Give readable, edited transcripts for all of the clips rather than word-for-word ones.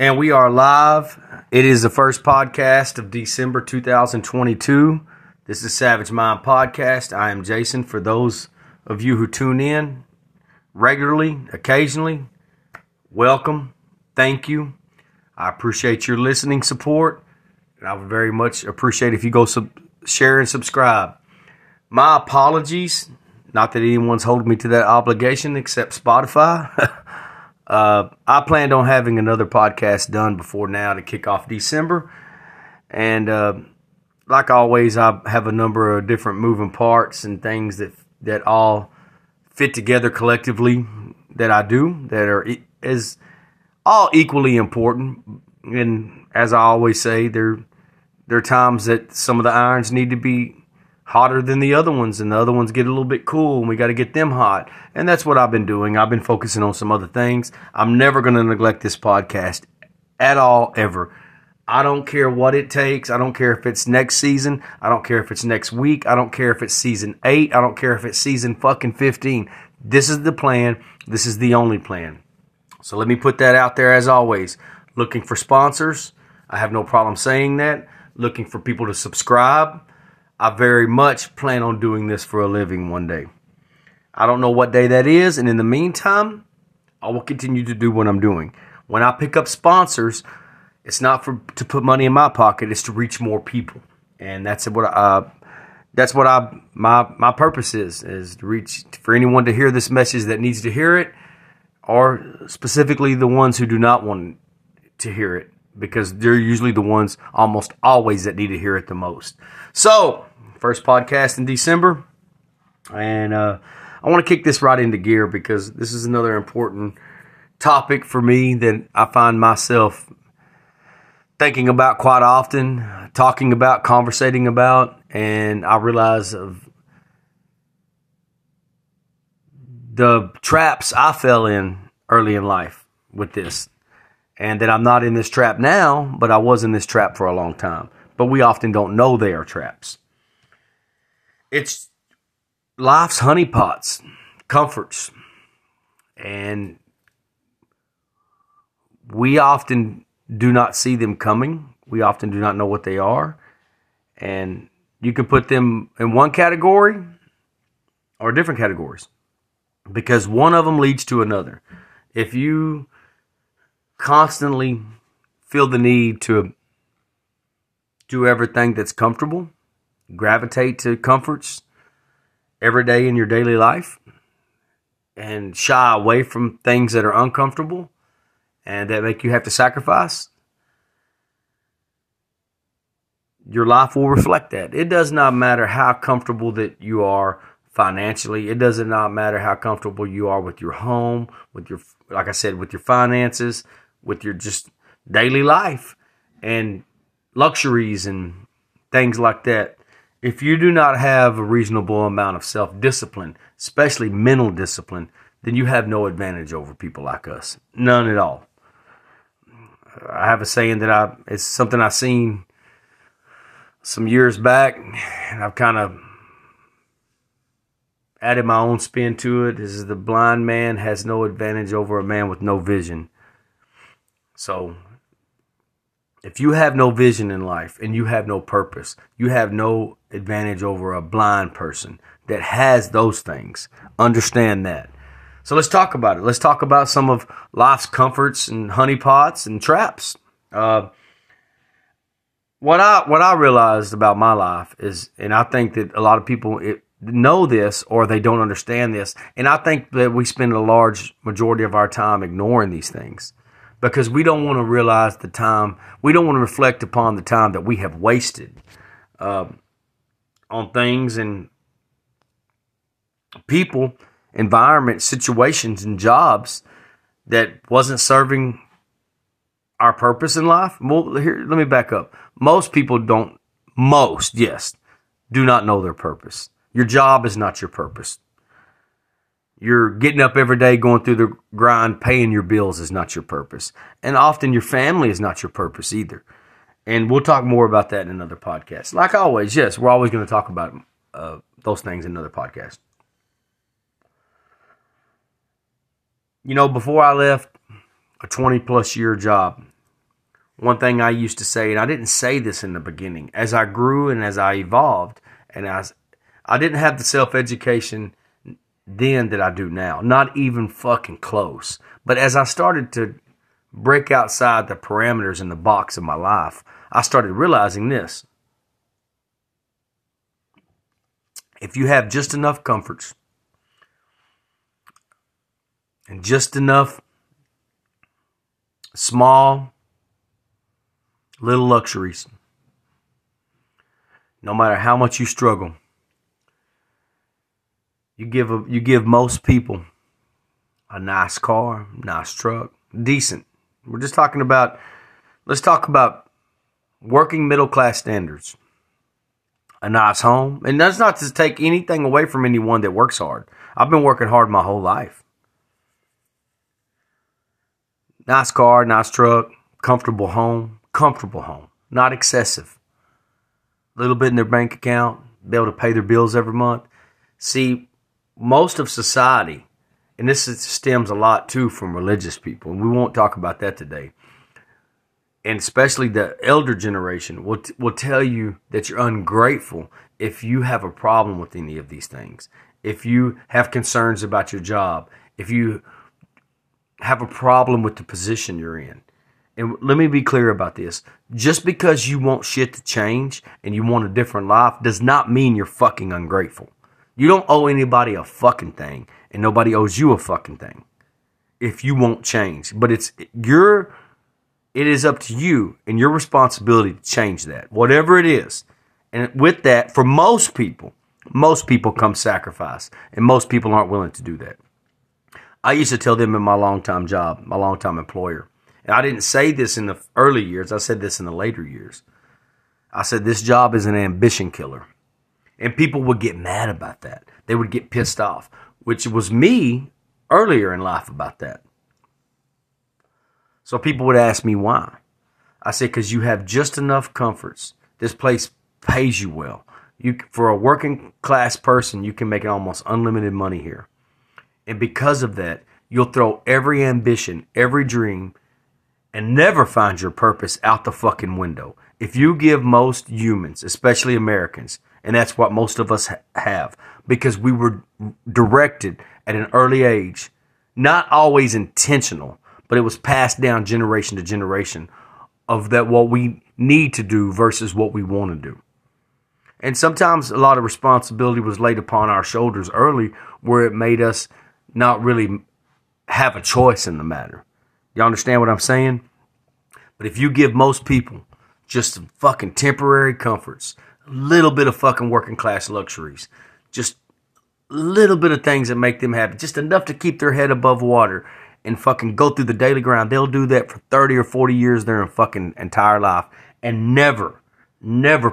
And we are live. It is the first podcast of December 2022. This is Savage Mind Podcast. I am Jason. For those of you who tune in regularly, occasionally, welcome. Thank you. I appreciate your listening support. And I would very much appreciate if you go share and subscribe. My apologies. Not that anyone's holding me to that obligation except Spotify. I planned on having another podcast done before now to kick off December. And like always, I have a number of different moving parts and things that all fit together collectively that I do that are as all equally important. And as I always say, there are times that some of the irons need to be hotter than the other ones, and the other ones get a little bit cool, and we got to get them hot. And that's what I've been doing. I've been focusing on some other things. I'm never going to neglect this podcast at all, ever. I don't care what it takes. I don't care if it's next season. I don't care if it's next week. I don't care if it's season 8. I don't care if it's season fucking 15. This is the plan. This is the only plan. So let me put that out there as always. Looking for sponsors. I have no problem saying that. Looking for people to subscribe. I very much plan on doing this for a living one day. I don't know what day that is, and in the meantime, I will continue to do what I'm doing. When I pick up sponsors, it's not to put money in my pocket; it's to reach more people, and that's what my purpose is to reach for anyone to hear this message that needs to hear it, or specifically the ones who do not want to hear it, because they're usually the ones almost always that need to hear it the most. So, first podcast in December, and I want to kick this right into gear because this is another important topic for me that I find myself thinking about quite often, talking about, conversating about, and I realize of the traps I fell in early in life with this, and that I'm not in this trap now, but I was in this trap for a long time. But we often don't know they are traps. It's life's honeypots, comforts, and we often do not see them coming. We often do not know what they are, and you can put them in one category or different categories because one of them leads to another. If you constantly feel the need to do everything that's comfortable, gravitate to comforts every day in your daily life, and shy away from things that are uncomfortable and that make you have to sacrifice, your life will reflect that. It does not matter how comfortable that you are financially. It does not matter how comfortable you are with your home, with your, like I said, with your finances, with your just daily life, and luxuries and things like that. If you do not have a reasonable amount of self-discipline, especially mental discipline, then you have no advantage over people like us. None at all. I have a saying that it's something I seen some years back, and I've kind of added my own spin to it. This is the blind man has no advantage over a man with no vision. So, if you have no vision in life and you have no purpose, you have no advantage over a blind person that has those things. Understand that. So let's talk about it. Let's talk about some of life's comforts and honeypots and traps. What I realized about my life is, and I think that a lot of people know this or they don't understand this, and I think that we spend a large majority of our time ignoring these things, because we don't want to realize the time, we don't want to reflect upon the time that we have wasted on things and people, environments, situations, and jobs that wasn't serving our purpose in life. Well, let me back up. Most people do not know their purpose. Your job is not your purpose. You're getting up every day, going through the grind, paying your bills is not your purpose. And often your family is not your purpose either. And we'll talk more about that in another podcast. Like always, yes, we're always going to talk about those things in another podcast. You know, before I left a 20-plus year job One thing I used to say, and I didn't say this in the beginning, as I grew and as I evolved, and I didn't have the self-education then that I do now, not even fucking close. But as I started to break outside the parameters and the box of my life, I started realizing this. If you have just enough comforts and just enough small little luxuries, no matter how much you struggle, you give most people a nice car, nice truck, decent. We're just talking about, let's talk about working middle class standards. A nice home. And that's not to take anything away from anyone that works hard. I've been working hard my whole life. Nice car, nice truck, comfortable home. Comfortable home. Not excessive. A little bit in their bank account. Be able to pay their bills every month. See, most of society, and this stems a lot too from religious people, and we won't talk about that today, and especially the elder generation will tell you that you're ungrateful if you have a problem with any of these things. If you have concerns about your job, if you have a problem with the position you're in. And let me be clear about this. Just because you want shit to change and you want a different life does not mean you're fucking ungrateful. You don't owe anybody a fucking thing, and nobody owes you a fucking thing if you won't change. But it is up to you and your responsibility to change that, whatever it is. And with that, for most people come sacrifice, and most people aren't willing to do that. I used to tell them in my long-time job, my long-time employer, and I didn't say this in the early years. I said this in the later years. I said, this job is an ambition killer. And people would get mad about that. They would get pissed off, which was me earlier in life about that. So people would ask me why. I said, because you have just enough comforts. This place pays you well. For a working class person, you can make almost unlimited money here. And because of that, you'll throw every ambition, every dream, and never find your purpose out the fucking window. If you give most humans, especially Americans, and that's what most of us have, because we were directed at an early age, not always intentional, but it was passed down generation to generation of that what we need to do versus what we want to do. And sometimes a lot of responsibility was laid upon our shoulders early where it made us not really have a choice in the matter. You understand what I'm saying? But if you give most people just some fucking temporary comforts, a little bit of fucking working class luxuries, just a little bit of things that make them happy, just enough to keep their head above water, and fucking go through the daily grind. They'll do that for 30 or 40 years their fucking entire life and never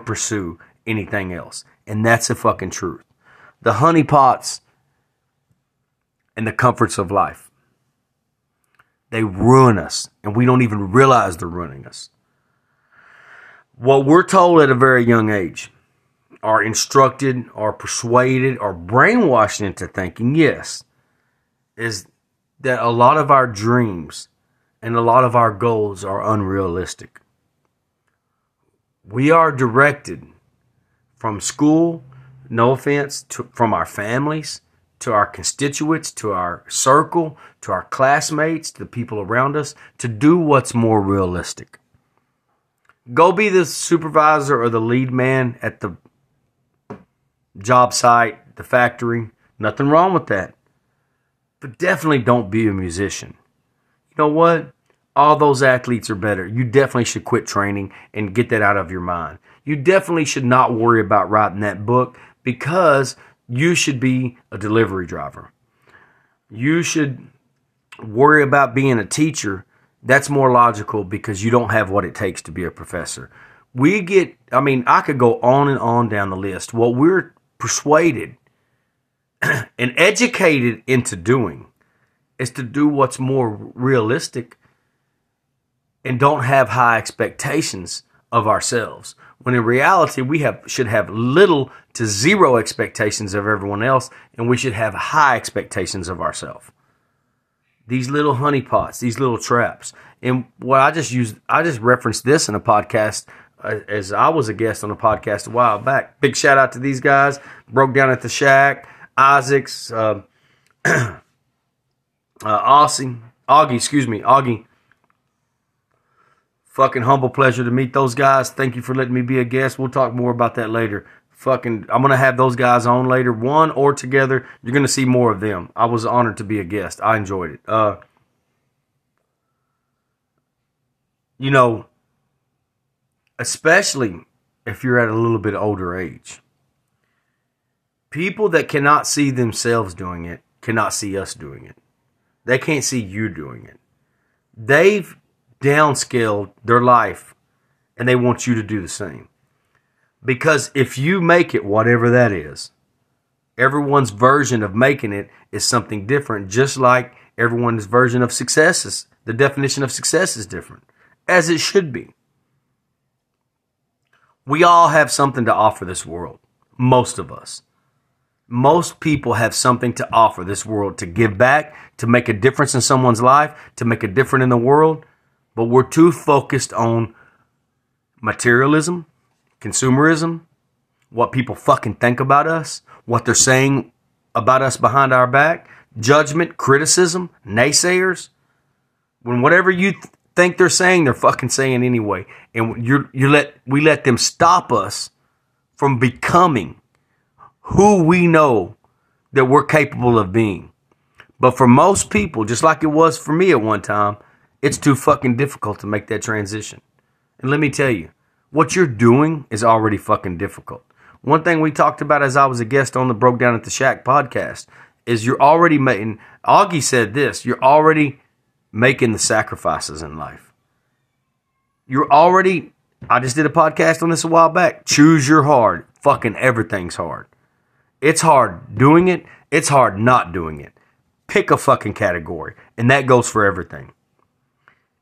pursue anything else. And that's the fucking truth. The honeypots and the comforts of life, they ruin us, and we don't even realize they're ruining us. What we're told at a very young age, are instructed, or persuaded, or brainwashed into thinking, yes, is that a lot of our dreams and a lot of our goals are unrealistic. We are directed from school, no offense, from our families, to our constituents, to our circle, to our classmates, to the people around us, to do what's more realistic. Go be the supervisor or the lead man at the job site, the factory. Nothing wrong with that. But definitely don't be a musician. You know what? All those athletes are better. You definitely should quit training and get that out of your mind. You definitely should not worry about writing that book because you should be a delivery driver. You should worry about being a teacher. That's more logical because you don't have what it takes to be a professor. I could go on and on down the list. What we're persuaded and educated into doing is to do what's more realistic and don't have high expectations of ourselves. When in reality, we should have little to zero expectations of everyone else, and we should have high expectations of ourselves. these little honeypots, these little traps. And what I just used, I just referenced this in a podcast as I was a guest on a podcast a while back. Big shout out to these guys. Broke Down at the Shack, Isaacs, Augie. Fucking humble pleasure to meet those guys. Thank you for letting me be a guest. We'll talk more about that later. Fucking, I'm going to have those guys on later, one or together. You're going to see more of them. I was honored to be a guest. I enjoyed it. You know, especially if you're at a little bit older age, people that cannot see themselves doing it cannot see us doing it. They can't see you doing it. They've downscaled their life and they want you to do the same, because if you make it, whatever that is, everyone's version of making it is something different, just like everyone's version of success is, the definition of success is different, as it should be. We all have something to offer this world. Most of us, most people have something to offer this world, to give back, to make a difference in someone's life, to make a difference in the world. But we're too focused on materialism, consumerism, what people fucking think about us, what they're saying about us behind our back, judgment, criticism, naysayers. When whatever you think they're saying, they're fucking saying anyway. And we let them stop us from becoming who we know that we're capable of being. But for most people, just like it was for me at one time, it's too fucking difficult to make that transition. And let me tell you, what you're doing is already fucking difficult. One thing we talked about as I was a guest on the Broke Down at the Shack podcast is you're already making, Augie said this, you're already making the sacrifices in life. You're already, I just did a podcast on this a while back, choose your hard. Fucking everything's hard. It's hard doing it. It's hard not doing it. Pick a fucking category. And that goes for everything.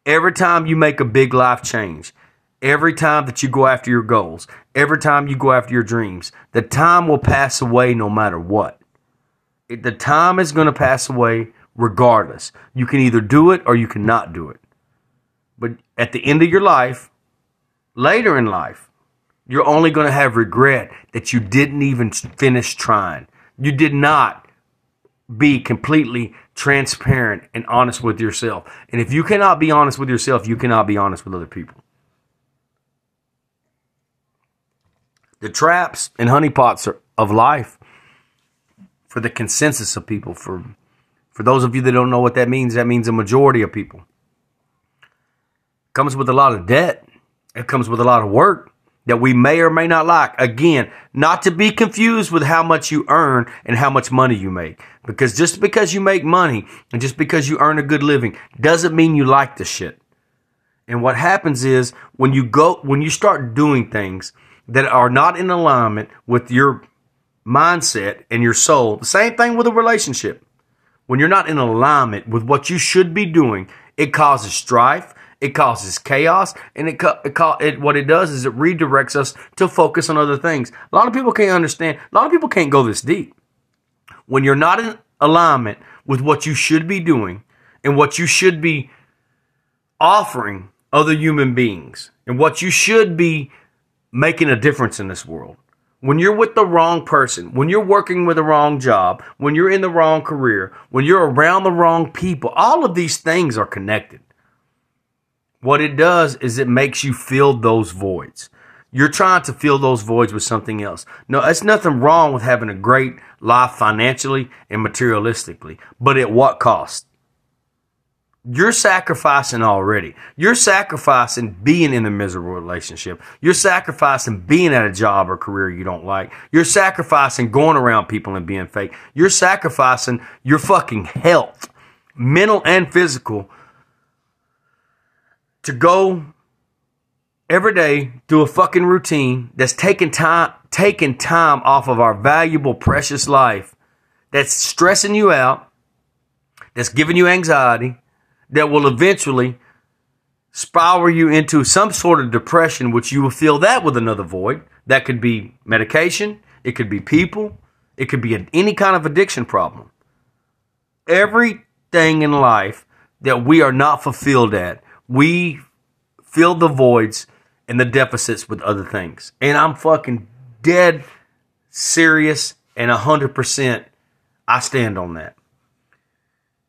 Every time you make a big life change, every time that you go after your goals, every time you go after your dreams, the time will pass away no matter what. The time is going to pass away regardless. You can either do it or you cannot do it. But at the end of your life, later in life, you're only going to have regret that you didn't even finish trying. You did not be completely transparent and honest with yourself. And if you cannot be honest with yourself, you cannot be honest with other people. The traps and honeypots of life, for the consensus of people, for those of you that don't know what that means a majority of people. It comes with a lot of debt. It comes with a lot of work that we may or may not like. Again, not to be confused with how much you earn and how much money you make. Because just because you make money and just because you earn a good living doesn't mean you like the shit. And what happens is when you start doing things that are not in alignment with your mindset and your soul, the same thing with a relationship. When you're not in alignment with what you should be doing, it causes strife. It causes chaos, and what it does is it redirects us to focus on other things. A lot of people can't understand. A lot of people can't go this deep. When you're not in alignment with what you should be doing and what you should be offering other human beings and what you should be making a difference in this world, when you're with the wrong person, when you're working with the wrong job, when you're in the wrong career, when you're around the wrong people, all of these things are connected. What it does is it makes you fill those voids. You're trying to fill those voids with something else. No, it's nothing wrong with having a great life financially and materialistically, but at what cost? You're sacrificing already. You're sacrificing being in a miserable relationship. You're sacrificing being at a job or career you don't like. You're sacrificing going around people and being fake. You're sacrificing your fucking health, mental and physical, to go every day do a fucking routine that's taking time off of our valuable, precious life, that's stressing you out, that's giving you anxiety, that will eventually spiral you into some sort of depression, which you will fill that with another void. That could be medication. It could be people. It could be any kind of addiction problem. Every everything in life that we are not fulfilled at, we fill the voids and the deficits with other things. And I'm fucking dead serious and 100% I stand on that.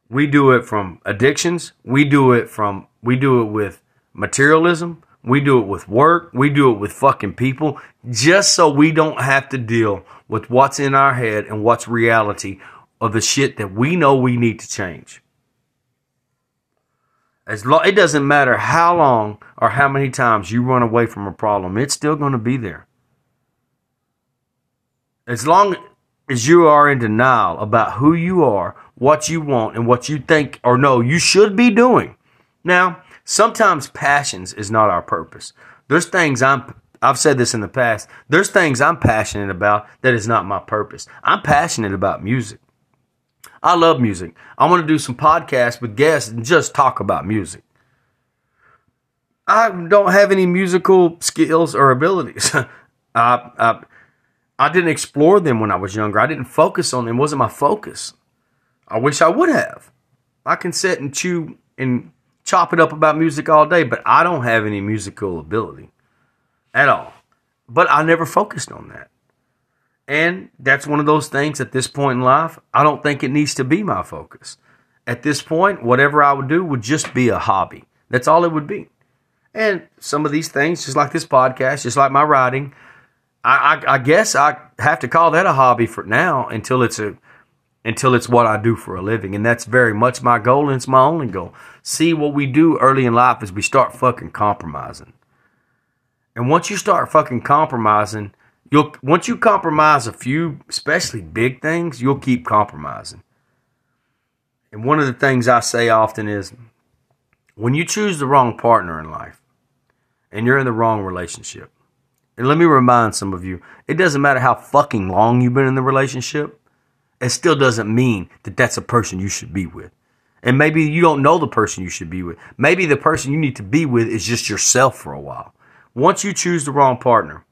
We do it from addictions. We do it with materialism. We do it with work. We do it with fucking people, just so we don't have to deal with what's in our head and what's reality of the shit that we know we need to change. It doesn't matter how long or how many times you run away from a problem, it's still going to be there. As long as you are in denial about who you are, what you want, and what you think or know you should be doing. Now, sometimes passions is not our purpose. There's things I've said this in the past. There's things I'm passionate about that is not my purpose. I'm passionate about music. I love music. I want to do some podcasts with guests and just talk about music. I don't have any musical skills or abilities. I didn't explore them when I was younger. I didn't focus on them. It wasn't my focus. I wish I would have. I can sit and chew and chop it up about music all day, but I don't have any musical ability at all. But I never focused on that. And that's one of those things at this point in life, I don't think it needs to be my focus. At this point, whatever I would do would just be a hobby. That's all it would be. And some of these things, just like this podcast, just like my writing, I guess I have to call that a hobby for now until it's what I do for a living. And that's very much my goal, and it's my only goal. See, what we do early in life is we start fucking compromising. And once you start fucking compromising, once you compromise a few, especially big things, you'll keep compromising. And one of the things I say often is, when you choose the wrong partner in life, and you're in the wrong relationship, and let me remind some of you, it doesn't matter how fucking long you've been in the relationship, it still doesn't mean that that's a person you should be with. And maybe you don't know the person you should be with. Maybe the person you need to be with is just yourself for a while. Once you choose the wrong partner,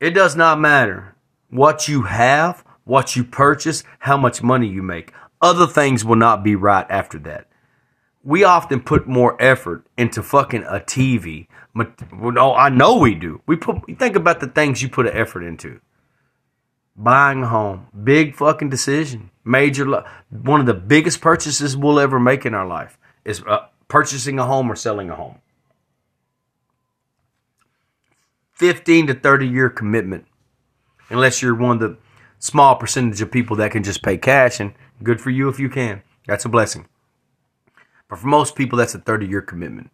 it does not matter what you have, what you purchase, how much money you make. Other things will not be right after that. We often put more effort into fucking a TV. No, I know we do. Think about the things you put an effort into. Buying a home, big fucking decision, one of the biggest purchases we'll ever make in our life is purchasing a home or selling a home. 15 to 30 year commitment, unless you're one of the small percentage of people that can just pay cash, and good for you if you can. That's a blessing. But for most people, that's a 30 year commitment,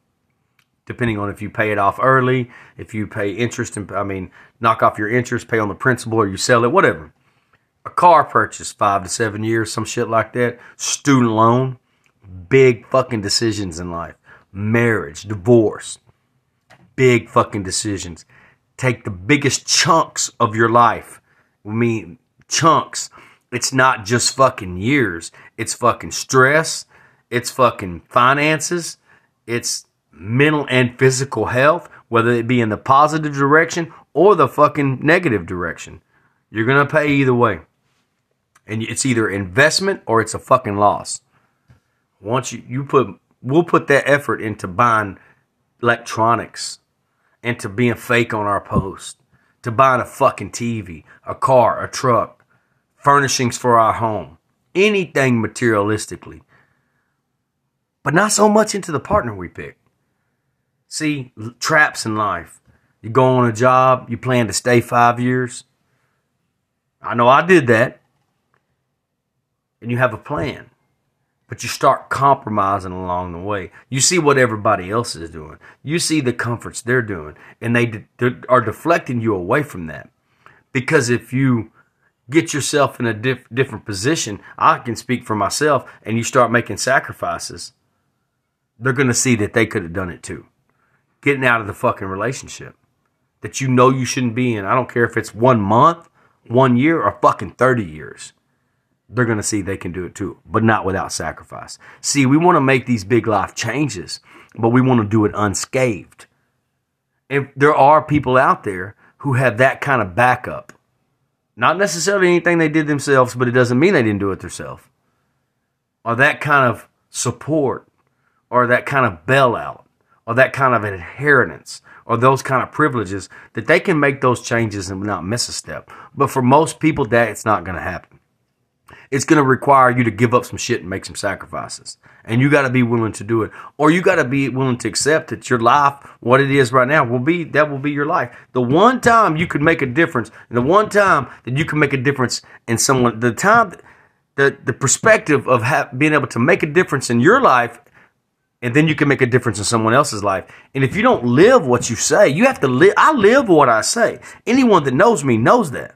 depending on if you pay it off early, if you pay interest, knock off your interest, pay on the principal, or you sell it, whatever. A car purchase, 5 to 7 years, some shit like that. Student loan, big fucking decisions in life. Marriage, divorce, big fucking decisions. Take the biggest chunks of your life. I mean, chunks. It's not just fucking years. It's fucking stress. It's fucking finances. It's mental and physical health, whether it be in the positive direction or the fucking negative direction. You're going to pay either way. And it's either investment or it's a fucking loss. Once we'll put that effort into buying electronics, into being fake on our post, to buying a fucking TV, a car, a truck, furnishings for our home, anything materialistically. But not so much into the partner we pick. See, traps in life. You go on a job, you plan to stay 5 years. I know I did that. And you have a plan. But you start compromising along the way. You see what everybody else is doing. You see the comforts they're doing. And they are deflecting you away from that. Because if you get yourself in a different position, I can speak for myself, and you start making sacrifices, they're going to see that they could have done it too. Getting out of the fucking relationship that you know you shouldn't be in. I don't care if it's 1 month, 1 year, or fucking 30 years. They're going to see they can do it too, but not without sacrifice. See, we want to make these big life changes, but we want to do it unscathed. And there are people out there who have that kind of backup. Not necessarily anything they did themselves, but it doesn't mean they didn't do it themselves. or that kind of support or that kind of bailout or that kind of inheritance or those kind of privileges, that they can make those changes and not miss a step. But for most people, it's not going to happen. It's going to require you to give up some shit and make some sacrifices. And you got to be willing to do it. Or you got to be willing to accept that your life, what it is right now, will be your life. The one time you could make a difference, and the one time that you can make a difference in someone, the time, the perspective of being able to make a difference in your life, and then you can make a difference in someone else's life. And if you don't live what you say, you have to live. I live what I say. Anyone that knows me knows that.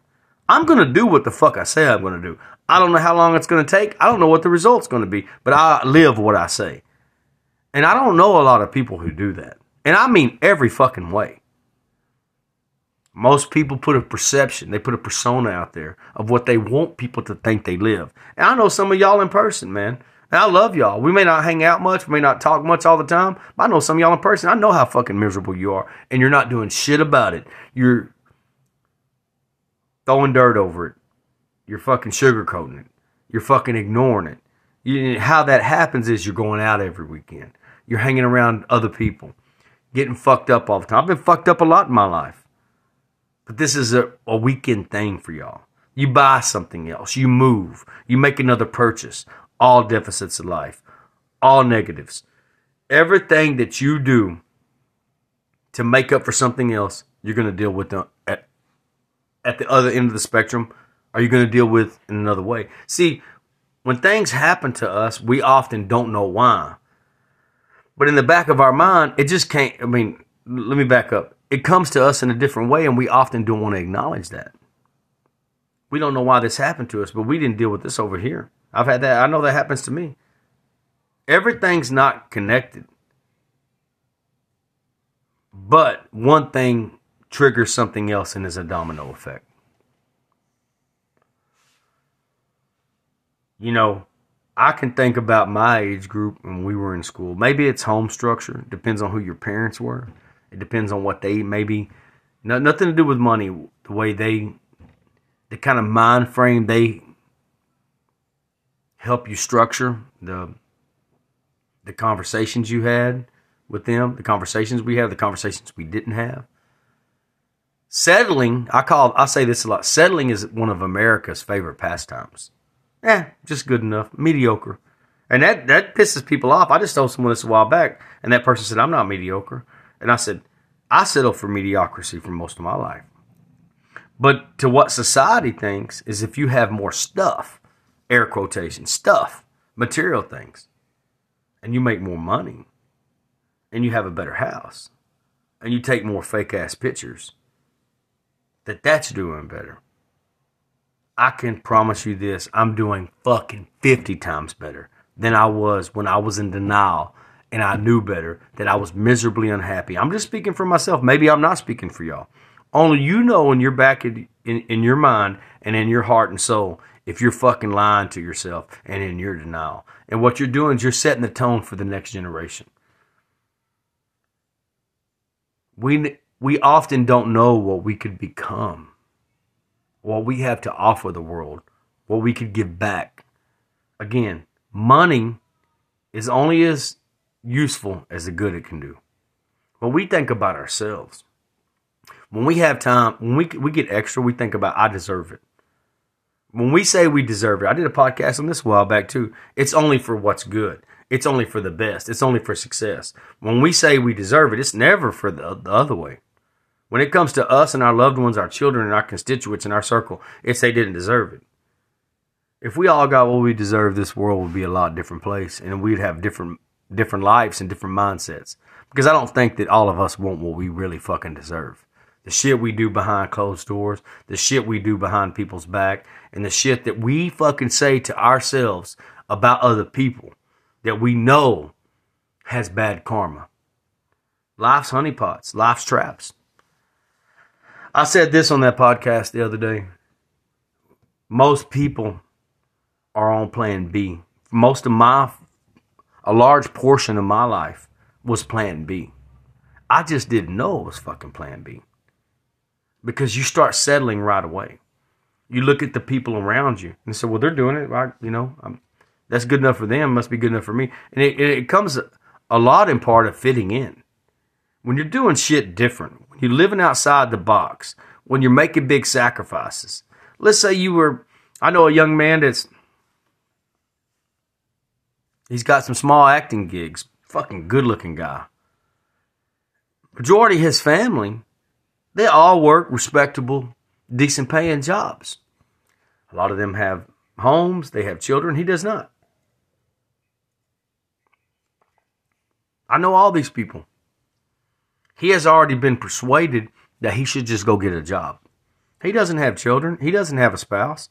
I'm going to do what the fuck I say I'm going to do. I don't know how long it's going to take. I don't know what the result's going to be, but I live what I say. And I don't know a lot of people who do that. And I mean every fucking way. Most people put a perception, they put a persona out there of what they want people to think they live. And I know some of y'all in person, man. And I love y'all. We may not hang out much. We may not talk much all the time. But I know some of y'all in person. I know how fucking miserable you are. And you're not doing shit about it. You're throwing dirt over it. You're fucking sugarcoating it. You're fucking ignoring it. How that happens is you're going out every weekend. You're hanging around other people. Getting fucked up all the time. I've been fucked up a lot in my life. But this is a weekend thing for y'all. You buy something else. You move. You make another purchase. All deficits of life. All negatives. Everything that you do to make up for something else, you're going to deal with at the other end of the spectrum. Are you going to deal with in another way? See, when things happen to us, we often don't know why. But in the back of our mind, it just can't. I mean, let me back up. It comes to us in a different way, and we often don't want to acknowledge that. We don't know why this happened to us, but we didn't deal with this over here. I've had that. I know that happens to me. Everything's not connected. But one thing triggers something else, and is a domino effect. You know, I can think about my age group when we were in school. Maybe it's home structure. It depends on who your parents were. It depends on what they maybe. Nothing to do with money. The way the kind of mind frame they help you structure. The conversations you had with them. The conversations we had. The conversations we didn't have. Settling, I say this a lot. Settling is one of America's favorite pastimes. Just good enough, mediocre. And that pisses people off. I just told someone this a while back, and that person said, I'm not mediocre. And I said, I settle for mediocrity for most of my life. But to what society thinks is if you have more stuff, air quotation, stuff, material things, and you make more money, and you have a better house, and you take more fake-ass pictures, that's doing better. I can promise you this, I'm doing fucking 50 times better than I was when I was in denial and I knew better, that I was miserably unhappy. I'm just speaking for myself. Maybe I'm not speaking for y'all. Only you know in your back, in your mind and in your heart and soul, if you're fucking lying to yourself and in your denial. And what you're doing is you're setting the tone for the next generation. We often don't know what we could become. What we have to offer the world, what we could give back. Again, money is only as useful as the good it can do. When we think about ourselves, when we have time, when we get extra, we think about, I deserve it. When we say we deserve it, I did a podcast on this a while back too, it's only for what's good. It's only for the best. It's only for success. When we say we deserve it, it's never for the other way. When it comes to us and our loved ones, our children and our constituents in our circle, it's they didn't deserve it. If we all got what we deserve, this world would be a lot different place, and we'd have different lives and different mindsets. Because I don't think that all of us want what we really fucking deserve. The shit we do behind closed doors, the shit we do behind people's back, and the shit that we fucking say to ourselves about other people that we know has bad karma. Life's honeypots, life's traps. I said this on that podcast the other day. Most people are on plan B. A large portion of my life was plan B. I just didn't know it was fucking plan B. Because you start settling right away. You look at the people around you and say, well, they're doing it. Right? You know, that's good enough for them must be good enough for me. And it comes a lot in part of fitting in. When you're doing shit different, when you're living outside the box, when you're making big sacrifices. Let's say you were, I know a young man he's got some small acting gigs, fucking good looking guy. Majority of his family, they all work respectable, decent paying jobs. A lot of them have homes, they have children, he does not. I know all these people. He has already been persuaded that he should just go get a job. He doesn't have children, he doesn't have a spouse.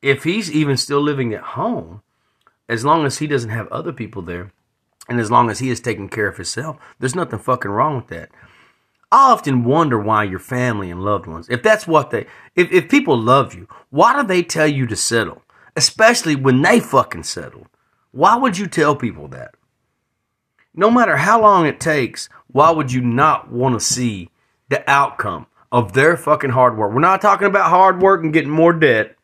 If he's even still living at home, as long as he doesn't have other people there, and as long as he is taking care of himself, there's nothing fucking wrong with that. I often wonder why your family and loved ones, if that's what they, if people love you, why do they tell you to settle? Especially when they fucking settle. Why would you tell people that? No matter how long it takes, why would you not want to see the outcome of their fucking hard work? We're not talking about hard work and getting more debt.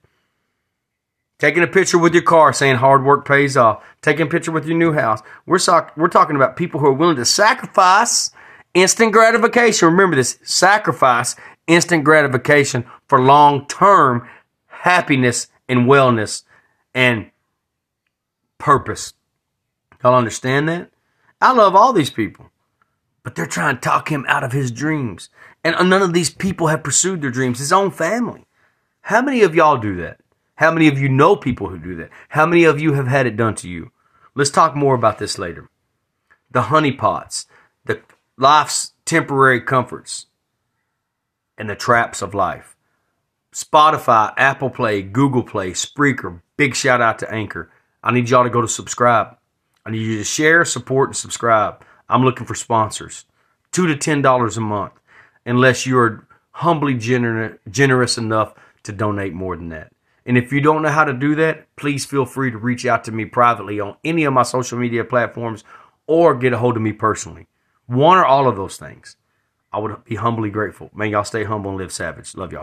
Taking a picture with your car saying hard work pays off. Taking a picture with your new house. We're talking about people who are willing to sacrifice instant gratification. Remember this, sacrifice instant gratification for long-term happiness and wellness and purpose. Y'all understand that? I love all these people, but they're trying to talk him out of his dreams. And none of these people have pursued their dreams, his own family. How many of y'all do that? How many of you know people who do that? How many of you have had it done to you? Let's talk more about this later. The honeypots, the life's temporary comforts, and the traps of life. Spotify, Apple Play, Google Play, Spreaker, big shout out to Anchor. I need y'all to go to subscribe. I need you to share, support, and subscribe. I'm looking for sponsors. $2 to $10 a month, unless you're humbly generous enough to donate more than that. And if you don't know how to do that, please feel free to reach out to me privately on any of my social media platforms or get a hold of me personally. One or all of those things. I would be humbly grateful. Man, y'all stay humble and live savage. Love y'all.